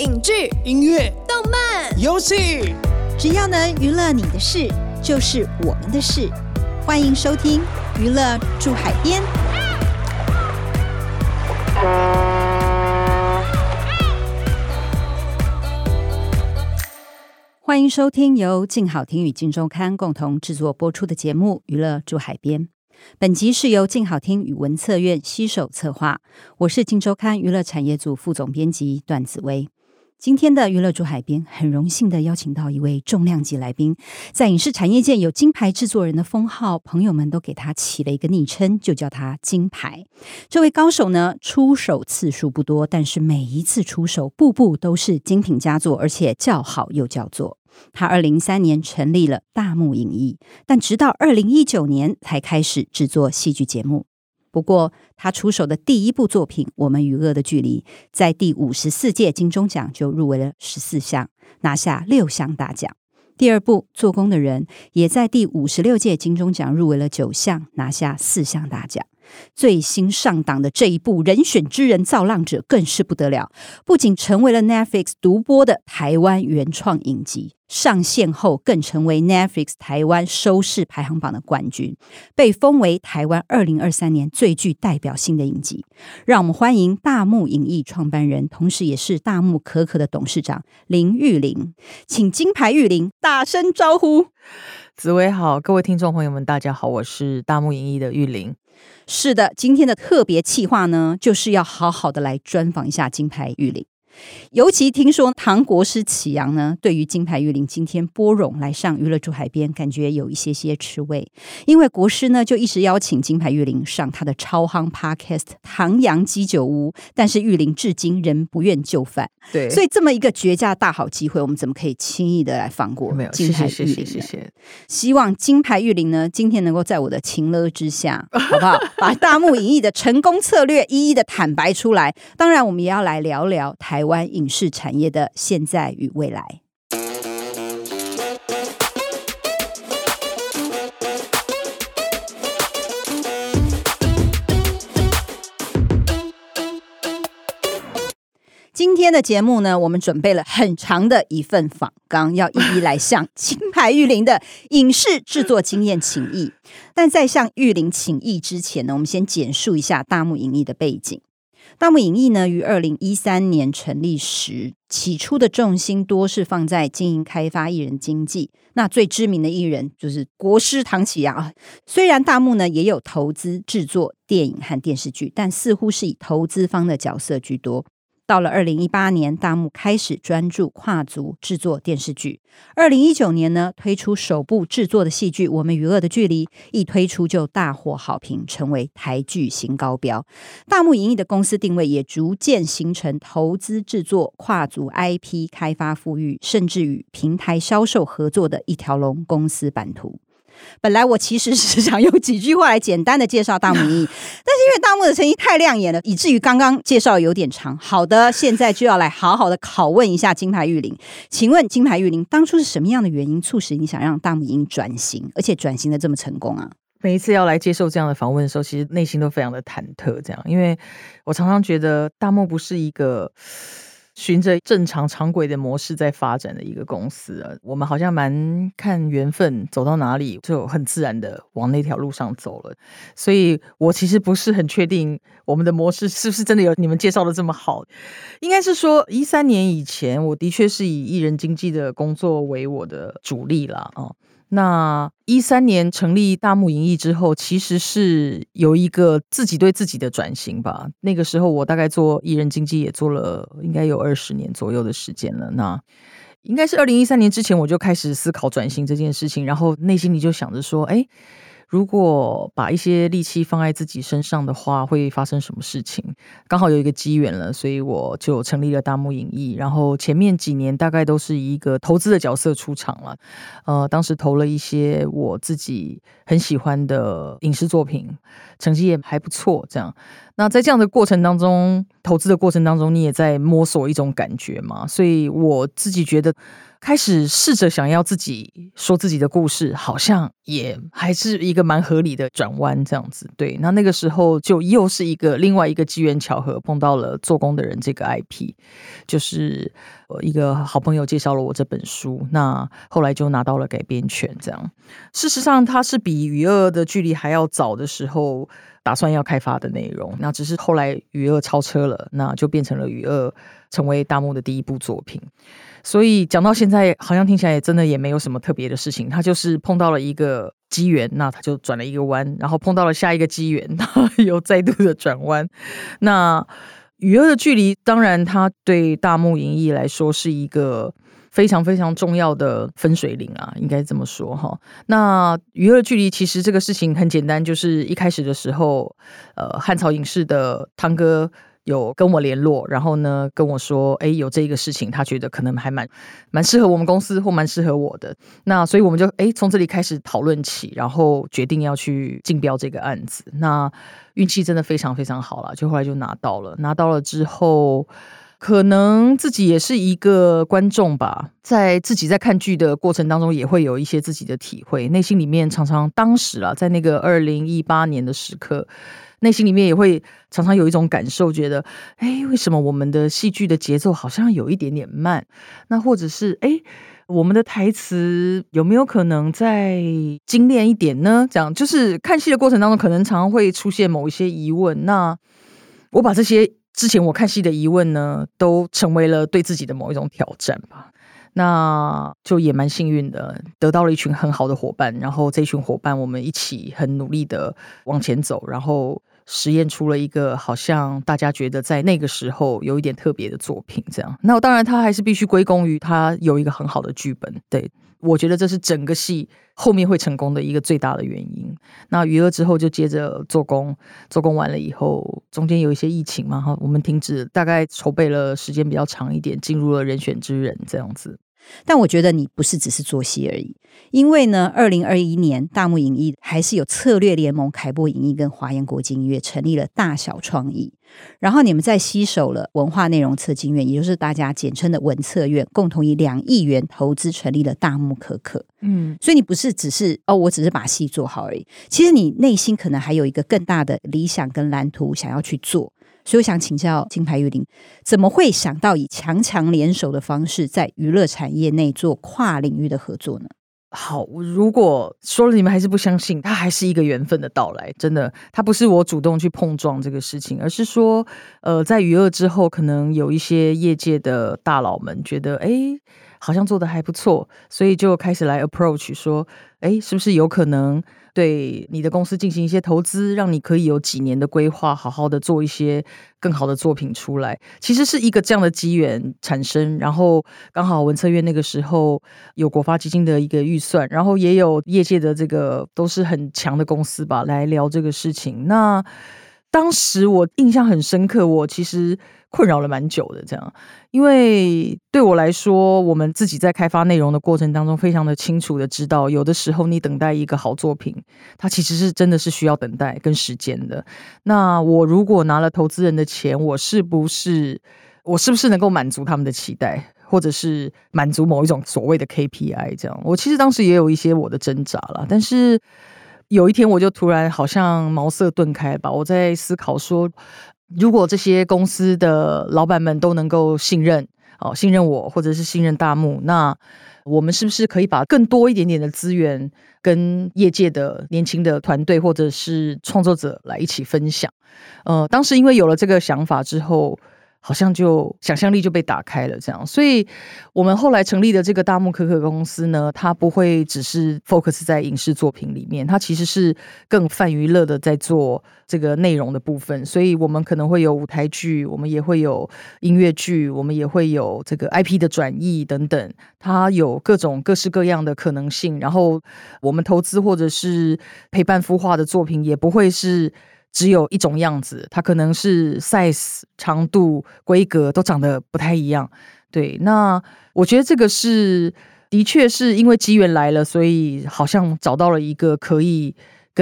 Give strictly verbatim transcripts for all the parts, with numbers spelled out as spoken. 影剧、音乐、动漫、游戏，只要能娱乐你的事，就是我们的事。欢迎收听《娱乐驻海边》。欢迎收听由静好听与静周刊共同制作播出的节目《娱乐驻海边》。本集是由静好听与文策院携手策划，我是静周刊娱乐产业组副总编辑段子薇。今天的娱乐驻海边很荣幸的邀请到一位重量级来宾，在影视产业界有金牌制作人的封号，朋友们都给他起了一个昵称，就叫他金牌。这位高手呢，出手次数不多，但是每一次出手步步都是精品佳作，而且叫好又叫座。他二零零三年成立了大幕影艺，但直到二零一九年才开始制作戏剧节目。不过他出手的第一部作品《我们与恶的距离》在第五十四届金钟奖就入围了十四项，拿下六项大奖。第二部《做工的人》也在第五十六届金钟奖入围了九项，拿下四项大奖。最新上档的这一部《人选之人造浪者》更是不得了，不仅成为了 Netflix 独播的台湾原创影集，上线后更成为 Netflix 台湾收视排行榜的冠军，被封为台湾二零二三年最具代表性的影集。让我们欢迎大幕影艺创办人，同时也是大幕可可的董事长林玉玲，请金牌玉玲大声招呼。子薇好，各位听众朋友们大家好，我是大幕影艺的玉玲。是的，今天的特别企划呢，就是要好好的来专访一下金牌玉玲。尤其听说唐国师启阳呢，对于金牌玉玲今天拨冗来上娱乐驻海边，感觉有一些些吃味。因为国师呢，就一直邀请金牌玉玲上他的超夯 podcast 唐阳鸡酒屋，但是玉玲至今仍不愿就范。对，所以这么一个绝佳大好机会，我们怎么可以轻易的来放过金牌玉玲？谢谢，希望金牌玉玲呢，今天能够在我的情勒之下，好不好？把大幕影艺的成功策略一一的坦白出来。当然，我们也要来聊聊台台湾影视产业的现在与未来。今天的节目呢，我们准备了很长的一份访纲，要一一来向金牌玉玲的影视制作经验请益。但在向玉玲请益之前呢，我们先简述一下大幕影艺的背景。大幕影艺呢，于二零一三年成立时，起初的重心多是放在经营开发艺人经济，那最知名的艺人就是国师唐启阳。虽然大幕呢也有投资制作电影和电视剧，但似乎是以投资方的角色居多。到了二零一八年，大幕开始专注跨足制作电视剧。二零一九年呢，推出首部制作的戏剧《我们与恶的距离》，一推出就大获好评，成为台剧新高标。大幕影艺的公司定位也逐渐形成投资制作、跨足 I P 开发富裕，甚至与平台销售合作的一条龙公司版图。本来我其实是想用几句话来简单的介绍大幕影艺，但是因为大幕的成绩太亮眼了，以至于刚刚介绍有点长。好的，现在就要来好好的拷问一下金牌玉玲。请问金牌玉玲，当初是什么样的原因促使你想让大幕影艺转型，而且转型的这么成功啊？每一次要来接受这样的访问的时候，其实内心都非常的忐忑，这样，因为我常常觉得大幕不是一个循着正常常规的模式在发展的一个公司啊，我们好像蛮看缘分，走到哪里就很自然的往那条路上走了。所以我其实不是很确定我们的模式是不是真的有你们介绍的这么好。应该是说十三年以前，我的确是以艺人经纪的工作为我的主力啦。哦，那十三年成立大幕影艺之后，其实是有一个自己对自己的转型吧。那个时候我大概做艺人经纪也做了应该有二十年左右的时间了，那应该是二零一三年之前我就开始思考转型这件事情，然后内心里就想着说，哎，如果把一些力气放在自己身上的话，会发生什么事情？刚好有一个机缘了，所以我就成立了大幕影艺。然后前面几年大概都是一个投资的角色出场了，呃，当时投了一些我自己很喜欢的影视作品，成绩也还不错，这样。那在这样的过程当中，投资的过程当中，你也在摸索一种感觉嘛，所以我自己觉得开始试着想要自己说自己的故事，好像也还是一个蛮合理的转弯这样子。对，那那个时候就又是一个另外一个机缘巧合，碰到了做工的人这个 I P， 就是一个好朋友介绍了我这本书，那后来就拿到了改编权这样。事实上它是比与恶的距离还要早的时候打算要开发的内容，那只是后来与恶超车了，那就变成了与恶成为大木的第一部作品。所以讲到现在好像听起来也真的也没有什么特别的事情，他就是碰到了一个机缘，那他就转了一个弯，然后碰到了下一个机缘，又再度的转弯。那与恶的距离当然他对大木影艺来说是一个非常非常重要的分水岭啊，应该这么说哈。那与恶距离其实这个事情很简单，就是一开始的时候呃，汉草影视的汤哥有跟我联络，然后呢跟我说哎，有这个事情，他觉得可能还蛮蛮适合我们公司或蛮适合我的，那所以我们就哎从这里开始讨论起，然后决定要去竞标这个案子。那运气真的非常非常好啦，就后来就拿到了。拿到了之后可能自己也是一个观众吧，在自己在看剧的过程当中也会有一些自己的体会，内心里面常常当时啦，在那个二零一八年的时刻，内心里面也会常常有一种感受，觉得哎，为什么我们的戏剧的节奏好像有一点点慢，那或者是哎，我们的台词有没有可能再精炼一点呢，这样就是看戏的过程当中可能常常会出现某一些疑问。那我把这些之前我看戏的疑问呢，都成为了对自己的某一种挑战吧。那就也蛮幸运的，得到了一群很好的伙伴，然后这群伙伴我们一起很努力的往前走，然后实验出了一个好像大家觉得在那个时候有一点特别的作品这样。那当然他还是必须归功于他有一个很好的剧本，对，我觉得这是整个戏后面会成功的一个最大的原因。那娱乐之后就接着做工，做工完了以后中间有一些疫情嘛，我们停止，大概筹备了时间比较长一点，进入了人选之人这样子。但我觉得你不是只是做戏而已，因为呢二零二一年大木影艺还是有策略联盟凯擘影艺跟华研国际音乐成立了大小创意，然后你们在携手了文化内容策进院，也就是大家简称的文策院，共同以两亿元投资成立了大木可可。嗯，所以你不是只是哦，我只是把戏做好而已，其实你内心可能还有一个更大的理想跟蓝图想要去做。所以我想请教金牌玉玲，怎么会想到以强强联手的方式在娱乐产业内做跨领域的合作呢？好，如果说了你们还是不相信，它还是一个缘分的到来，真的，它不是我主动去碰撞这个事情，而是说呃，在娱乐之后可能有一些业界的大佬们觉得哎，好像做得还不错，所以就开始来 approach 说哎，是不是有可能对你的公司进行一些投资，让你可以有几年的规划，好好的做一些更好的作品出来。其实是一个这样的机缘产生，然后刚好文策院那个时候有国发基金的一个预算，然后也有业界的这个都是很强的公司吧来聊这个事情。那当时我印象很深刻，我其实困扰了蛮久的这样，因为对我来说，我们自己在开发内容的过程当中非常的清楚的知道，有的时候你等待一个好作品，它其实是真的是需要等待跟时间的。那我如果拿了投资人的钱，我是不是我是不是能够满足他们的期待，或者是满足某一种所谓的 K P I 这样。我其实当时也有一些我的挣扎啦，但是有一天我就突然好像茅塞顿开吧，我在思考说，如果这些公司的老板们都能够信任、哦、信任我或者是信任大木，那我们是不是可以把更多一点点的资源跟业界的年轻的团队或者是创作者来一起分享。呃，当时因为有了这个想法之后，好像就想象力就被打开了这样。所以我们后来成立的这个大木可可公司呢，它不会只是 focus 在影视作品里面，它其实是更泛娱乐的在做这个内容的部分。所以我们可能会有舞台剧，我们也会有音乐剧，我们也会有这个 I P 的转移等等，它有各种各式各样的可能性。然后我们投资或者是陪伴孵化的作品也不会是只有一种样子，它可能是 size、 长度、规格都长得不太一样。对，那我觉得这个是的确是因为机缘来了，所以好像找到了一个可以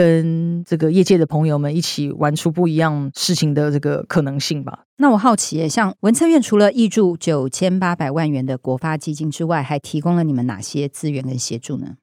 跟这个业界的朋友们一起玩出不一样事情的这个可能性吧。那我好奇耶，像文策院除了挹注九千八百万元的国发基金之外，还提供了你们哪些资源跟协助呢？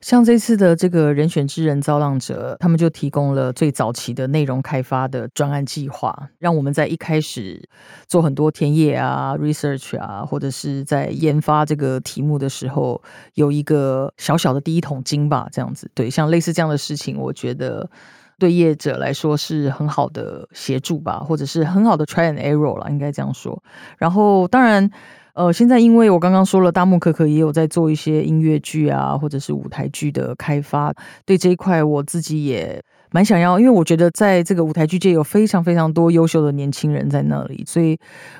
像这次的这个人选之人造浪者，他们就提供了最早期的内容开发的专案计划，让我们在一开始做很多田野啊 research 啊，或者是在研发这个题目的时候有一个小小的第一桶金吧，这样子。对，像类似这样的事情，我觉得对业者来说是很好的协助吧，或者是很好的 try and error 啦，应该这样说。然后当然呃，现在因为我刚刚说了，大木可可也有在做一些音乐剧啊，或者是舞台剧的开发。对这一块我自己也蛮想要，因为我觉得在这个舞台剧界有非常非常多优秀的年轻人在那里，所以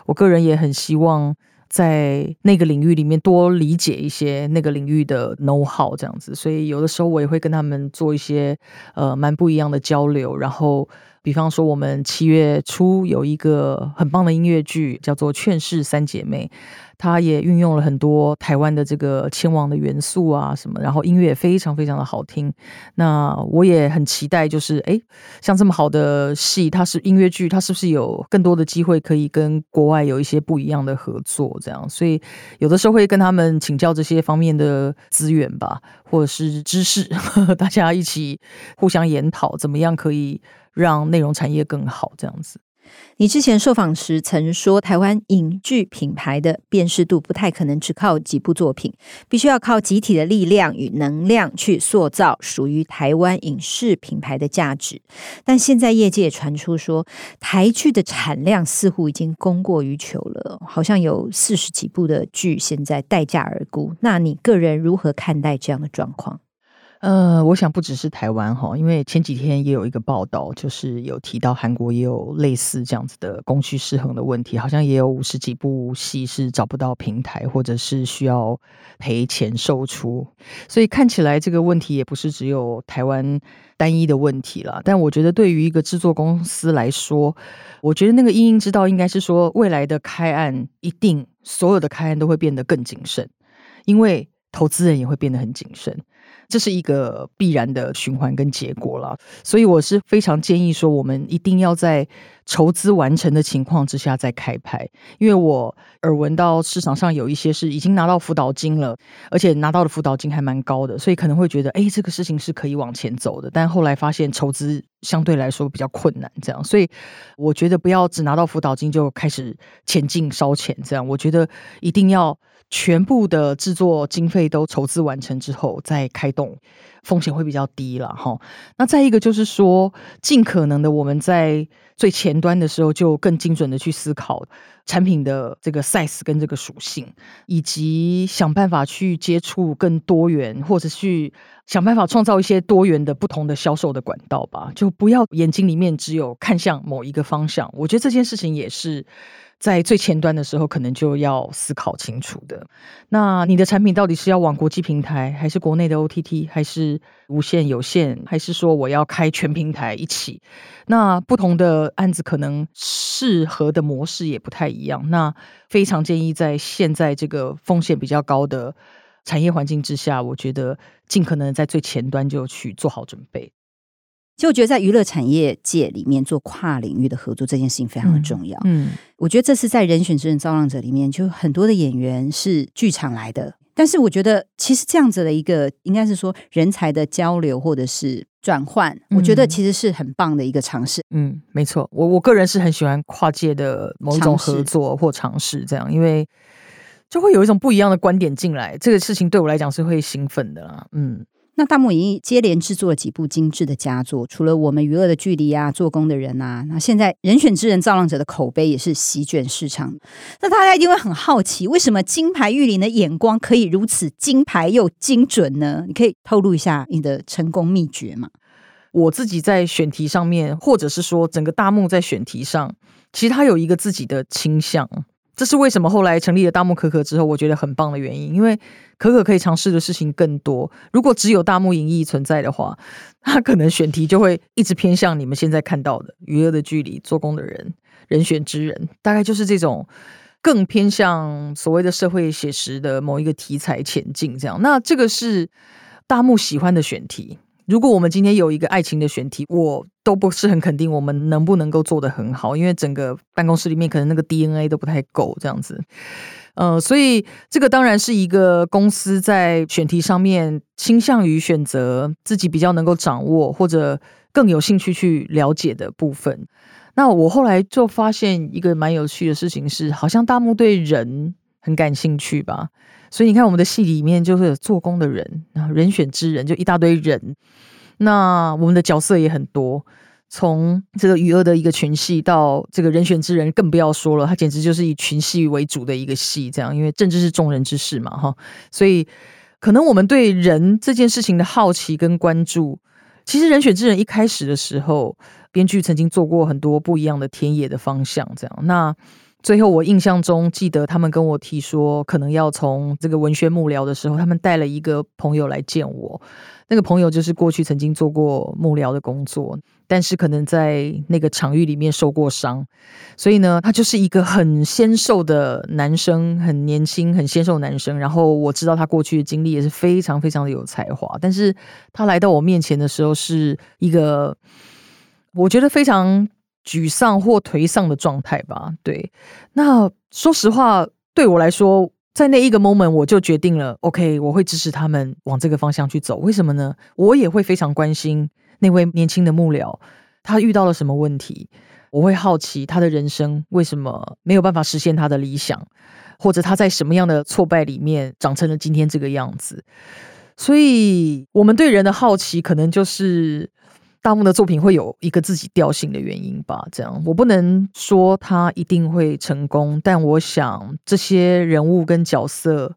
我个人也很希望在那个领域里面多理解一些那个领域的 know how 这样子。所以有的时候我也会跟他们做一些呃蛮不一样的交流。然后比方说我们七月初有一个很棒的音乐剧叫做《劝世三姐妹》，它也运用了很多台湾的这个千王的元素啊什么，然后音乐也非常非常的好听。那我也很期待，就是哎，像这么好的戏，它是音乐剧，它是不是有更多的机会可以跟国外有一些不一样的合作这样。所以有的时候会跟他们请教这些方面的资源吧，或者是知识，呵呵，大家一起互相研讨怎么样可以让内容产业更好这样子。你之前受访时曾说，台湾影剧品牌的辨识度不太可能只靠几部作品，必须要靠集体的力量与能量去塑造属于台湾影视品牌的价值。但现在业界也传出说，台剧的产量似乎已经供过于求了，好像有四十几部的剧现在待价而沽。那你个人如何看待这样的状况？呃，我想不只是台湾哈，因为前几天也有一个报道，就是有提到韩国也有类似这样子的供需失衡的问题，好像也有五十几部戏是找不到平台，或者是需要赔钱售出。所以看起来这个问题也不是只有台湾单一的问题啦。但我觉得对于一个制作公司来说，我觉得那个因应之道应该是说，未来的开案一定所有的开案都会变得更谨慎，因为投资人也会变得很谨慎，这是一个必然的循环跟结果啦。所以我是非常建议说，我们一定要在筹资完成的情况之下再开拍，因为我耳闻到市场上有一些是已经拿到辅导金了，而且拿到的辅导金还蛮高的，所以可能会觉得哎，这个事情是可以往前走的，但后来发现筹资相对来说比较困难这样。所以我觉得不要只拿到辅导金就开始前进烧钱这样，我觉得一定要全部的制作经费都筹资完成之后再开动，风险会比较低啦。那再一个就是说，尽可能的我们在最前端的时候就更精准的去思考产品的这个 size 跟这个属性，以及想办法去接触更多元，或者去想办法创造一些多元的不同的销售的管道吧，就不要眼睛里面只有看向某一个方向。我觉得这件事情也是在最前端的时候可能就要思考清楚的。那你的产品到底是要往国际平台，还是国内的 O T T， 还是无线有线，还是说我要开全平台一起？那不同的案子可能适合的模式也不太一样，那非常建议在现在这个风险比较高的产业环境之下，我觉得尽可能在最前端就去做好准备。其实我觉得在娱乐产业界里面做跨领域的合作这件事情非常的重要。 嗯, 嗯，我觉得这次在人选之人造浪者里面，就很多的演员是剧场来的，但是我觉得其实这样子的一个应该是说人才的交流或者是转换，我觉得其实是很棒的一个尝试。嗯，没错，我我个人是很喜欢跨界的某一种合作或尝试这样，因为就会有一种不一样的观点进来，这个事情对我来讲是会兴奋的啦。嗯，那大木已接连制作了几部精致的佳作，除了我们娱乐的距离啊，做工的人啊，那现在人选之人造浪者的口碑也是席卷市场。那大家一定会很好奇，为什么金牌玉林的眼光可以如此金牌又精准呢？你可以透露一下你的成功秘诀吗？我自己在选题上面，或者是说整个大木在选题上，其实他有一个自己的倾向，这是为什么后来成立了大木可可之后我觉得很棒的原因，因为可可可以尝试的事情更多。如果只有大木影艺存在的话，他可能选题就会一直偏向你们现在看到的娱乐的距离、做工的人、人选之人，大概就是这种更偏向所谓的社会写实的某一个题材前进这样。那这个是大木喜欢的选题，如果我们今天有一个爱情的选题，我都不是很肯定我们能不能够做得很好，因为整个办公室里面可能那个 D N A 都不太够这样子。呃，所以这个当然是一个公司在选题上面倾向于选择自己比较能够掌握或者更有兴趣去了解的部分。那我后来就发现一个蛮有趣的事情是，好像大幕对人很感兴趣吧，所以你看我们的戏里面就是有做工的人，人选之人，就一大堆人。那我们的角色也很多，从这个余额的一个群戏到这个人选之人更不要说了，它简直就是以群戏为主的一个戏这样，因为政治是众人之事嘛哈，所以可能我们对人这件事情的好奇跟关注，其实人选之人一开始的时候编剧曾经做过很多不一样的田野的方向这样。那最后我印象中记得他们跟我提说可能要从这个文宣幕僚的时候，他们带了一个朋友来见我，那个朋友就是过去曾经做过幕僚的工作，但是可能在那个场域里面受过伤，所以呢他就是一个很纤瘦的男生，很年轻很纤瘦男生，然后我知道他过去的经历也是非常非常的有才华，但是他来到我面前的时候是一个我觉得非常沮丧或颓丧的状态吧。对，那说实话对我来说，在那一个 moment 我就决定了 OK 我会支持他们往这个方向去走。为什么呢？我也会非常关心那位年轻的幕僚他遇到了什么问题，我会好奇他的人生为什么没有办法实现他的理想，或者他在什么样的挫败里面长成了今天这个样子。所以我们对人的好奇可能就是大幕的作品会有一个自己调性的原因吧，这样我不能说他一定会成功，但我想这些人物跟角色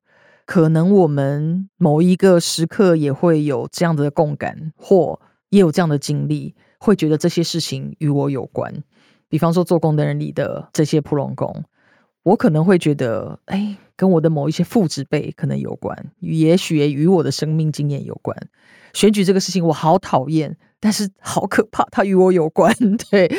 可能我们某一个时刻也会有这样的共感，或也有这样的经历，会觉得这些事情与我有关。比方说做工的人里的这些普龙工，我可能会觉得哎，跟我的某一些父执辈可能有关，也许也与我的生命经验有关。选举这个事情我好讨厌，但是好可怕，它与我有关。对，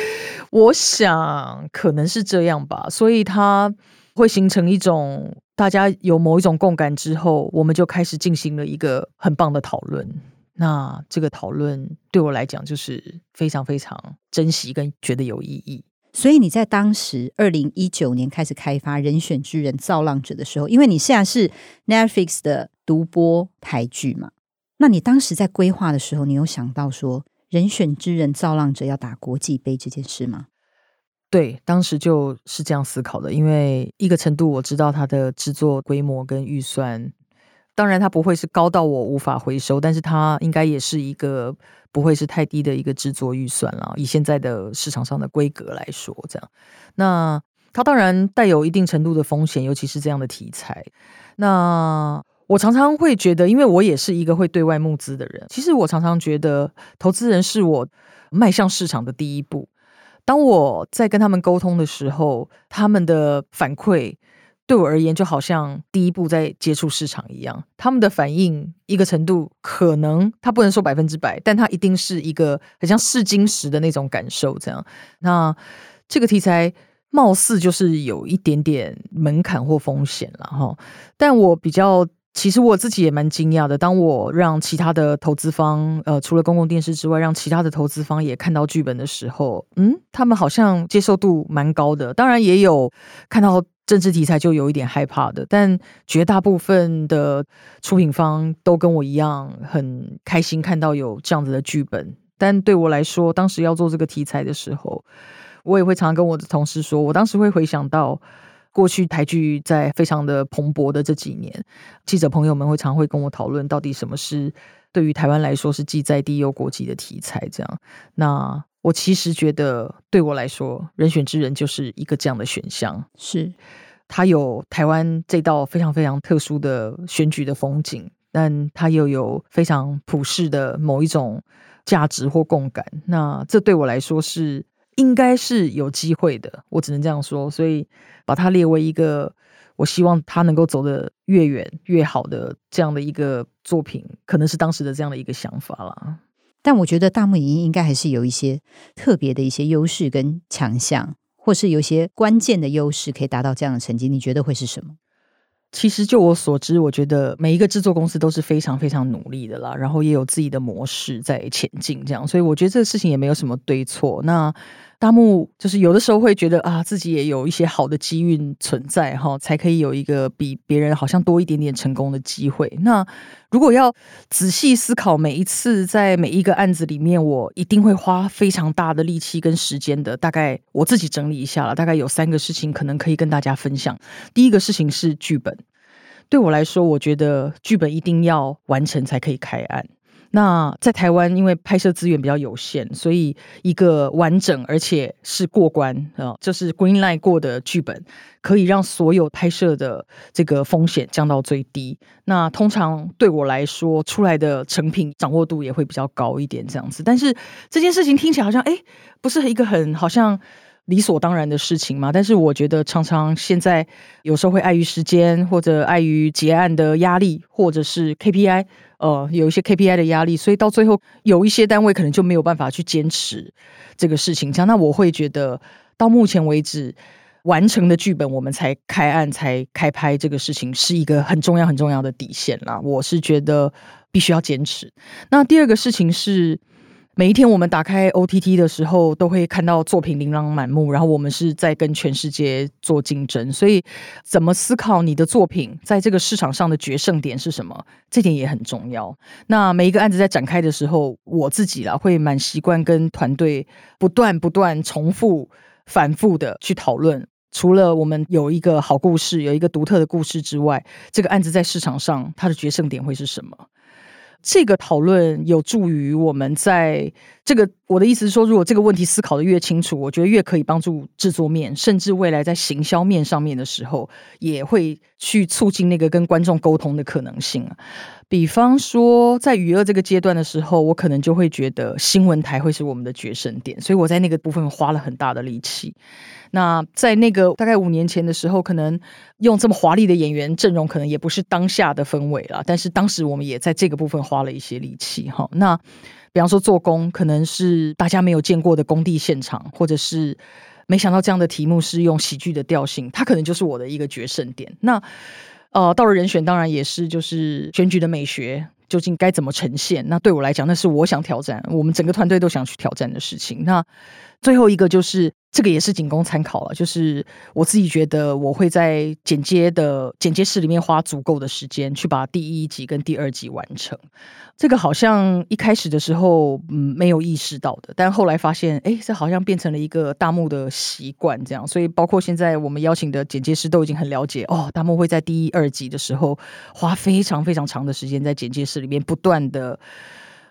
我想可能是这样吧，所以它会形成一种大家有某一种共感之后，我们就开始进行了一个很棒的讨论。那这个讨论对我来讲就是非常非常珍惜跟觉得有意义。所以你在当时二零一九年开始开发《人选之人》《造浪者》的时候，因为你现在是 Netflix 的独播台剧嘛，那你当时在规划的时候，你有想到说人选之人造浪者要打国际杯这件事吗？对，当时就是这样思考的，因为一个程度我知道它的制作规模跟预算，当然它不会是高到我无法回收，但是它应该也是一个不会是太低的一个制作预算啦，以现在的市场上的规格来说这样。那它当然带有一定程度的风险，尤其是这样的题材。那我常常会觉得，因为我也是一个会对外募资的人，其实我常常觉得投资人是我迈向市场的第一步。当我在跟他们沟通的时候，他们的反馈对我而言就好像第一步在接触市场一样，他们的反应一个程度可能他不能说百分之百，但他一定是一个很像试金石的那种感受这样。那这个题材貌似就是有一点点门槛或风险啦，但我比较其实我自己也蛮惊讶的，当我让其他的投资方呃，除了公共电视之外，让其他的投资方也看到剧本的时候，嗯，他们好像接受度蛮高的。当然也有看到政治题材就有一点害怕的，但绝大部分的出品方都跟我一样很开心看到有这样子的剧本。但对我来说，当时要做这个题材的时候，我也会常常跟我的同事说，我当时会回想到过去台剧在非常的蓬勃的这几年，记者朋友们会常会跟我讨论到底什么是对于台湾来说是既在地又国际的题材这样。那我其实觉得对我来说人选之人就是一个这样的选项，是它有台湾这道非常非常特殊的选举的风景，但它又有非常普世的某一种价值或共感，那这对我来说是应该是有机会的，我只能这样说，所以把它列为一个我希望它能够走得越远越好的这样的一个作品，可能是当时的这样的一个想法啦。但我觉得大幕影音应该还是有一些特别的一些优势跟强项，或是有些关键的优势可以达到这样的成绩，你觉得会是什么？其实就我所知，我觉得每一个制作公司都是非常非常努力的啦，然后也有自己的模式在前进这样，所以我觉得这个事情也没有什么对错。那大木就是有的时候会觉得啊，自己也有一些好的机运存在哈，才可以有一个比别人好像多一点点成功的机会。那如果要仔细思考每一次在每一个案子里面，我一定会花非常大的力气跟时间的。大概我自己整理一下了，大概有三个事情可能可以跟大家分享。第一个事情是剧本，对我来说，我觉得剧本一定要完成才可以开案。那在台湾因为拍摄资源比较有限，所以一个完整而且是过关、呃、就是 green light 过的剧本可以让所有拍摄的这个风险降到最低。那通常对我来说出来的成品掌握度也会比较高一点这样子。但是这件事情听起来好像哎，不是一个很好像理所当然的事情嘛，但是我觉得常常现在有时候会碍于时间，或者碍于结案的压力，或者是 K P I， 呃，有一些 K P I 的压力，所以到最后有一些单位可能就没有办法去坚持这个事情。这样，那我会觉得到目前为止完成的剧本我们才开案才开拍这个事情是一个很重要很重要的底线啦，我是觉得必须要坚持。那第二个事情是每一天我们打开 O T T 的时候都会看到作品琳琅满目，然后我们是在跟全世界做竞争，所以怎么思考你的作品在这个市场上的决胜点是什么，这点也很重要。那每一个案子在展开的时候，我自己啦会蛮习惯跟团队不断不断重复反复的去讨论，除了我们有一个好故事，有一个独特的故事之外，这个案子在市场上它的决胜点会是什么。这个讨论有助于我们在这个，我的意思是说，如果这个问题思考的越清楚，我觉得越可以帮助制作面，甚至未来在行销面上面的时候，也会去促进那个跟观众沟通的可能性啊。比方说在娱乐这个阶段的时候，我可能就会觉得新闻台会是我们的决胜点，所以我在那个部分花了很大的力气。那在那个大概五年前的时候，可能用这么华丽的演员阵容可能也不是当下的氛围啦，但是当时我们也在这个部分花了一些力气。那比方说做工，可能是大家没有见过的工地现场，或者是没想到这样的题目是用喜剧的调性，它可能就是我的一个决胜点。那呃，到了人选当然也是，就是选举的美学究竟该怎么呈现，那对我来讲那是我想挑战，我们整个团队都想去挑战的事情。那最后一个就是这个也是仅供参考了，就是我自己觉得我会在剪接的剪接室里面花足够的时间去把第一集跟第二集完成。这个好像一开始的时候、嗯、没有意识到的，但后来发现哎，这好像变成了一个大木的习惯这样。所以包括现在我们邀请的剪接师都已经很了解哦，大木会在第一二集的时候花非常非常长的时间在剪接室里面不断的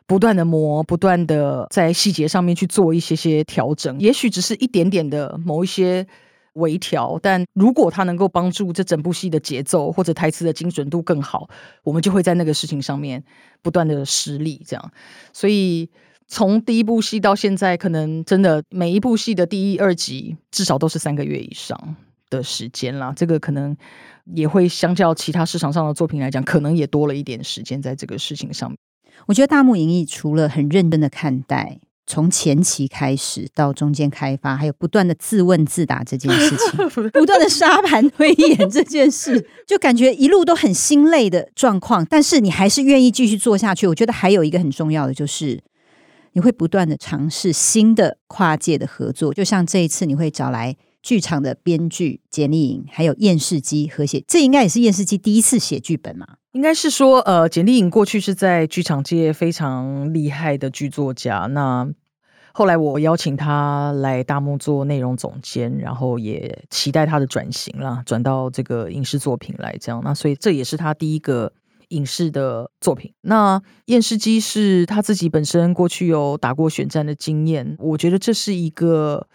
不断的磨，不断的在细节上面去做一些些调整，也许只是一点点的某一些微调，但如果它能够帮助这整部戏的节奏或者台词的精准度更好，我们就会在那个事情上面不断的施力这样。所以从第一部戏到现在，可能真的每一部戏的第一二集至少都是三个月以上的时间啦，这个可能也会相较其他市场上的作品来讲，可能也多了一点时间在这个事情上面。我觉得大木影艺除了很认真的看待从前期开始到中间开发，还有不断的自问自答这件事情不断的沙盘推演这件事，就感觉一路都很心累的状况，但是你还是愿意继续做下去。我觉得还有一个很重要的就是你会不断的尝试新的跨界的合作，就像这一次你会找来剧场的编剧简丽颖，还有燕世基合写，这应该也是燕世基第一次写剧本嘛？应该是说，呃，简丽颖过去是在剧场界非常厉害的剧作家，那后来我邀请他来大木做内容总监，然后也期待他的转型啦，转到这个影视作品来这样，那所以这也是他第一个影视的作品。那燕世基是他自己本身过去有打过选战的经验，我觉得这是一个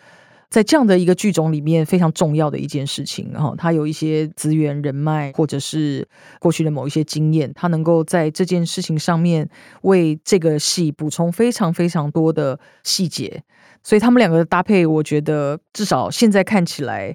在这样的一个剧种里面非常重要的一件事情、哦、他有一些资源人脉或者是过去的某一些经验，他能够在这件事情上面为这个戏补充非常非常多的细节，所以他们两个的搭配我觉得至少现在看起来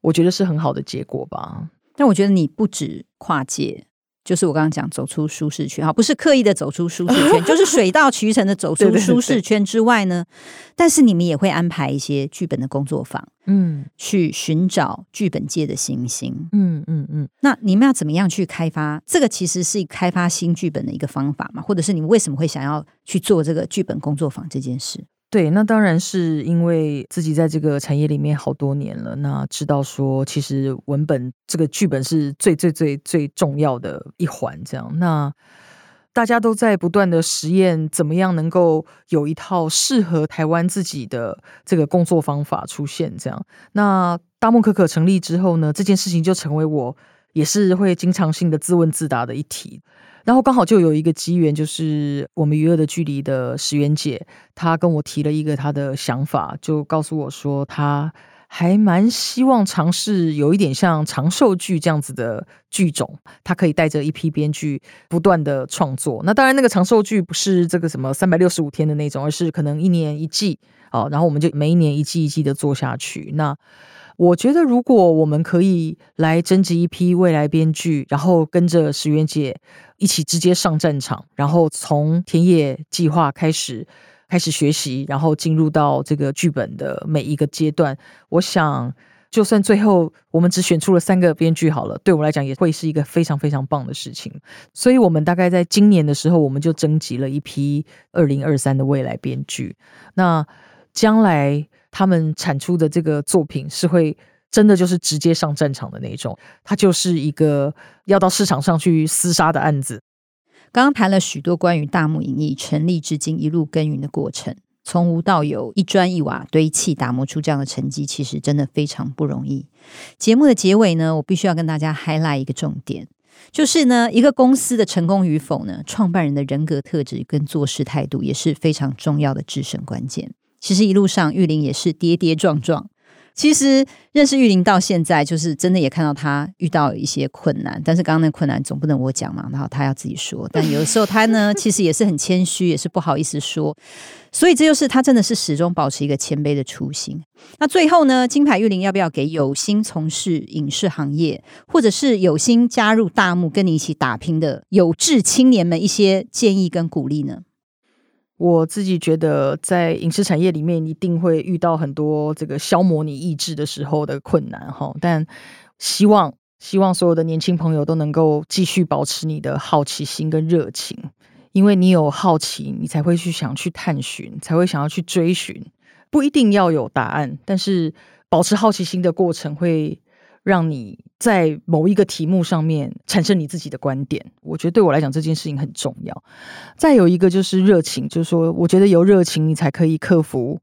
我觉得是很好的结果吧。但我觉得你不止跨界，就是我刚刚讲走出舒适圈，好，不是刻意的走出舒适圈就是水到渠成的走出舒适圈之外呢，对对对，但是你们也会安排一些剧本的工作坊，嗯，去寻找剧本界的新星，嗯嗯嗯。那你们要怎么样去开发这个，其实是开发新剧本的一个方法嘛？或者是你们为什么会想要去做这个剧本工作坊这件事？对，那当然是因为自己在这个产业里面好多年了，那知道说其实文本这个剧本是最最最最重要的一环，这样，那大家都在不断的实验怎么样能够有一套适合台湾自己的这个工作方法出现，这样。那大梦可可成立之后呢，这件事情就成为我也是会经常性的自问自答的一题，然后刚好就有一个机缘，就是我们娱乐的距离的石原姐，她跟我提了一个她的想法，就告诉我说她还蛮希望尝试有一点像长寿剧这样子的剧种，她可以带着一批编剧不断的创作。那当然那个长寿剧不是这个什么三百六十五天的那种，而是可能一年一季，好，然后我们就每一年一季一季的做下去。那我觉得如果我们可以来征集一批未来编剧，然后跟着石原姐一起直接上战场，然后从田野计划开始开始学习，然后进入到这个剧本的每一个阶段，我想就算最后我们只选出了三个编剧好了，对我来讲也会是一个非常非常棒的事情。所以我们大概在今年的时候，我们就征集了一批二零二三的未来编剧，那将来他们产出的这个作品是会真的就是直接上战场的那种，它就是一个要到市场上去厮杀的案子。刚刚谈了许多关于大目影艺成立至今一路耕耘的过程，从无到有，一砖一瓦堆砌打磨出这样的成绩，其实真的非常不容易。节目的结尾呢，我必须要跟大家 highlight 一个重点，就是呢，一个公司的成功与否呢，创办人的人格特质跟做事态度也是非常重要的制胜关键。其实一路上玉玲也是跌跌撞撞，其实认识玉玲到现在，就是真的也看到她遇到一些困难，但是刚刚那困难总不能我讲嘛，然后她要自己说，但有的时候她呢其实也是很谦虚，也是不好意思说，所以这就是她真的是始终保持一个谦卑的初心。那最后呢，金牌玉玲要不要给有心从事影视行业，或者是有心加入大目跟你一起打拼的有志青年们一些建议跟鼓励呢？我自己觉得在影视产业里面一定会遇到很多这个消磨你意志的时候的困难，但希望希望所有的年轻朋友都能够继续保持你的好奇心跟热情，因为你有好奇你才会去想去探寻，才会想要去追寻，不一定要有答案，但是保持好奇心的过程会让你在某一个题目上面产生你自己的观点。我觉得对我来讲这件事情很重要。再有一个就是热情，就是说我觉得有热情你才可以克服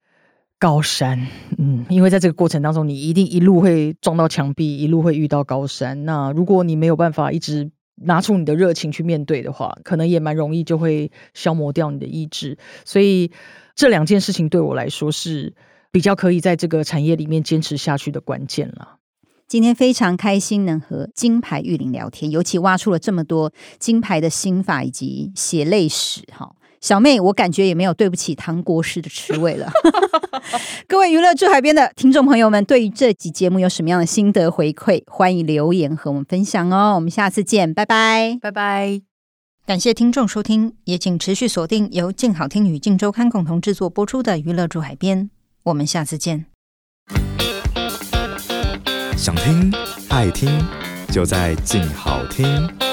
高山，嗯，因为在这个过程当中你一定一路会撞到墙壁，一路会遇到高山，那如果你没有办法一直拿出你的热情去面对的话，可能也蛮容易就会消磨掉你的意志。所以这两件事情对我来说是比较可以在这个产业里面坚持下去的关键了。今天非常开心能和金牌玉玲聊天，尤其挖出了这么多金牌的心法以及血泪史。小妹，我感觉也没有对不起唐国师的职位了各位娱乐驻海边的听众朋友们，对于这集节目有什么样的心得回馈，欢迎留言和我们分享哦。我们下次见，拜拜拜拜。感谢听众收听，也请持续锁定由静好听与静周刊共同制作播出的娱乐驻海边，我们下次见。想听爱听就在静好听。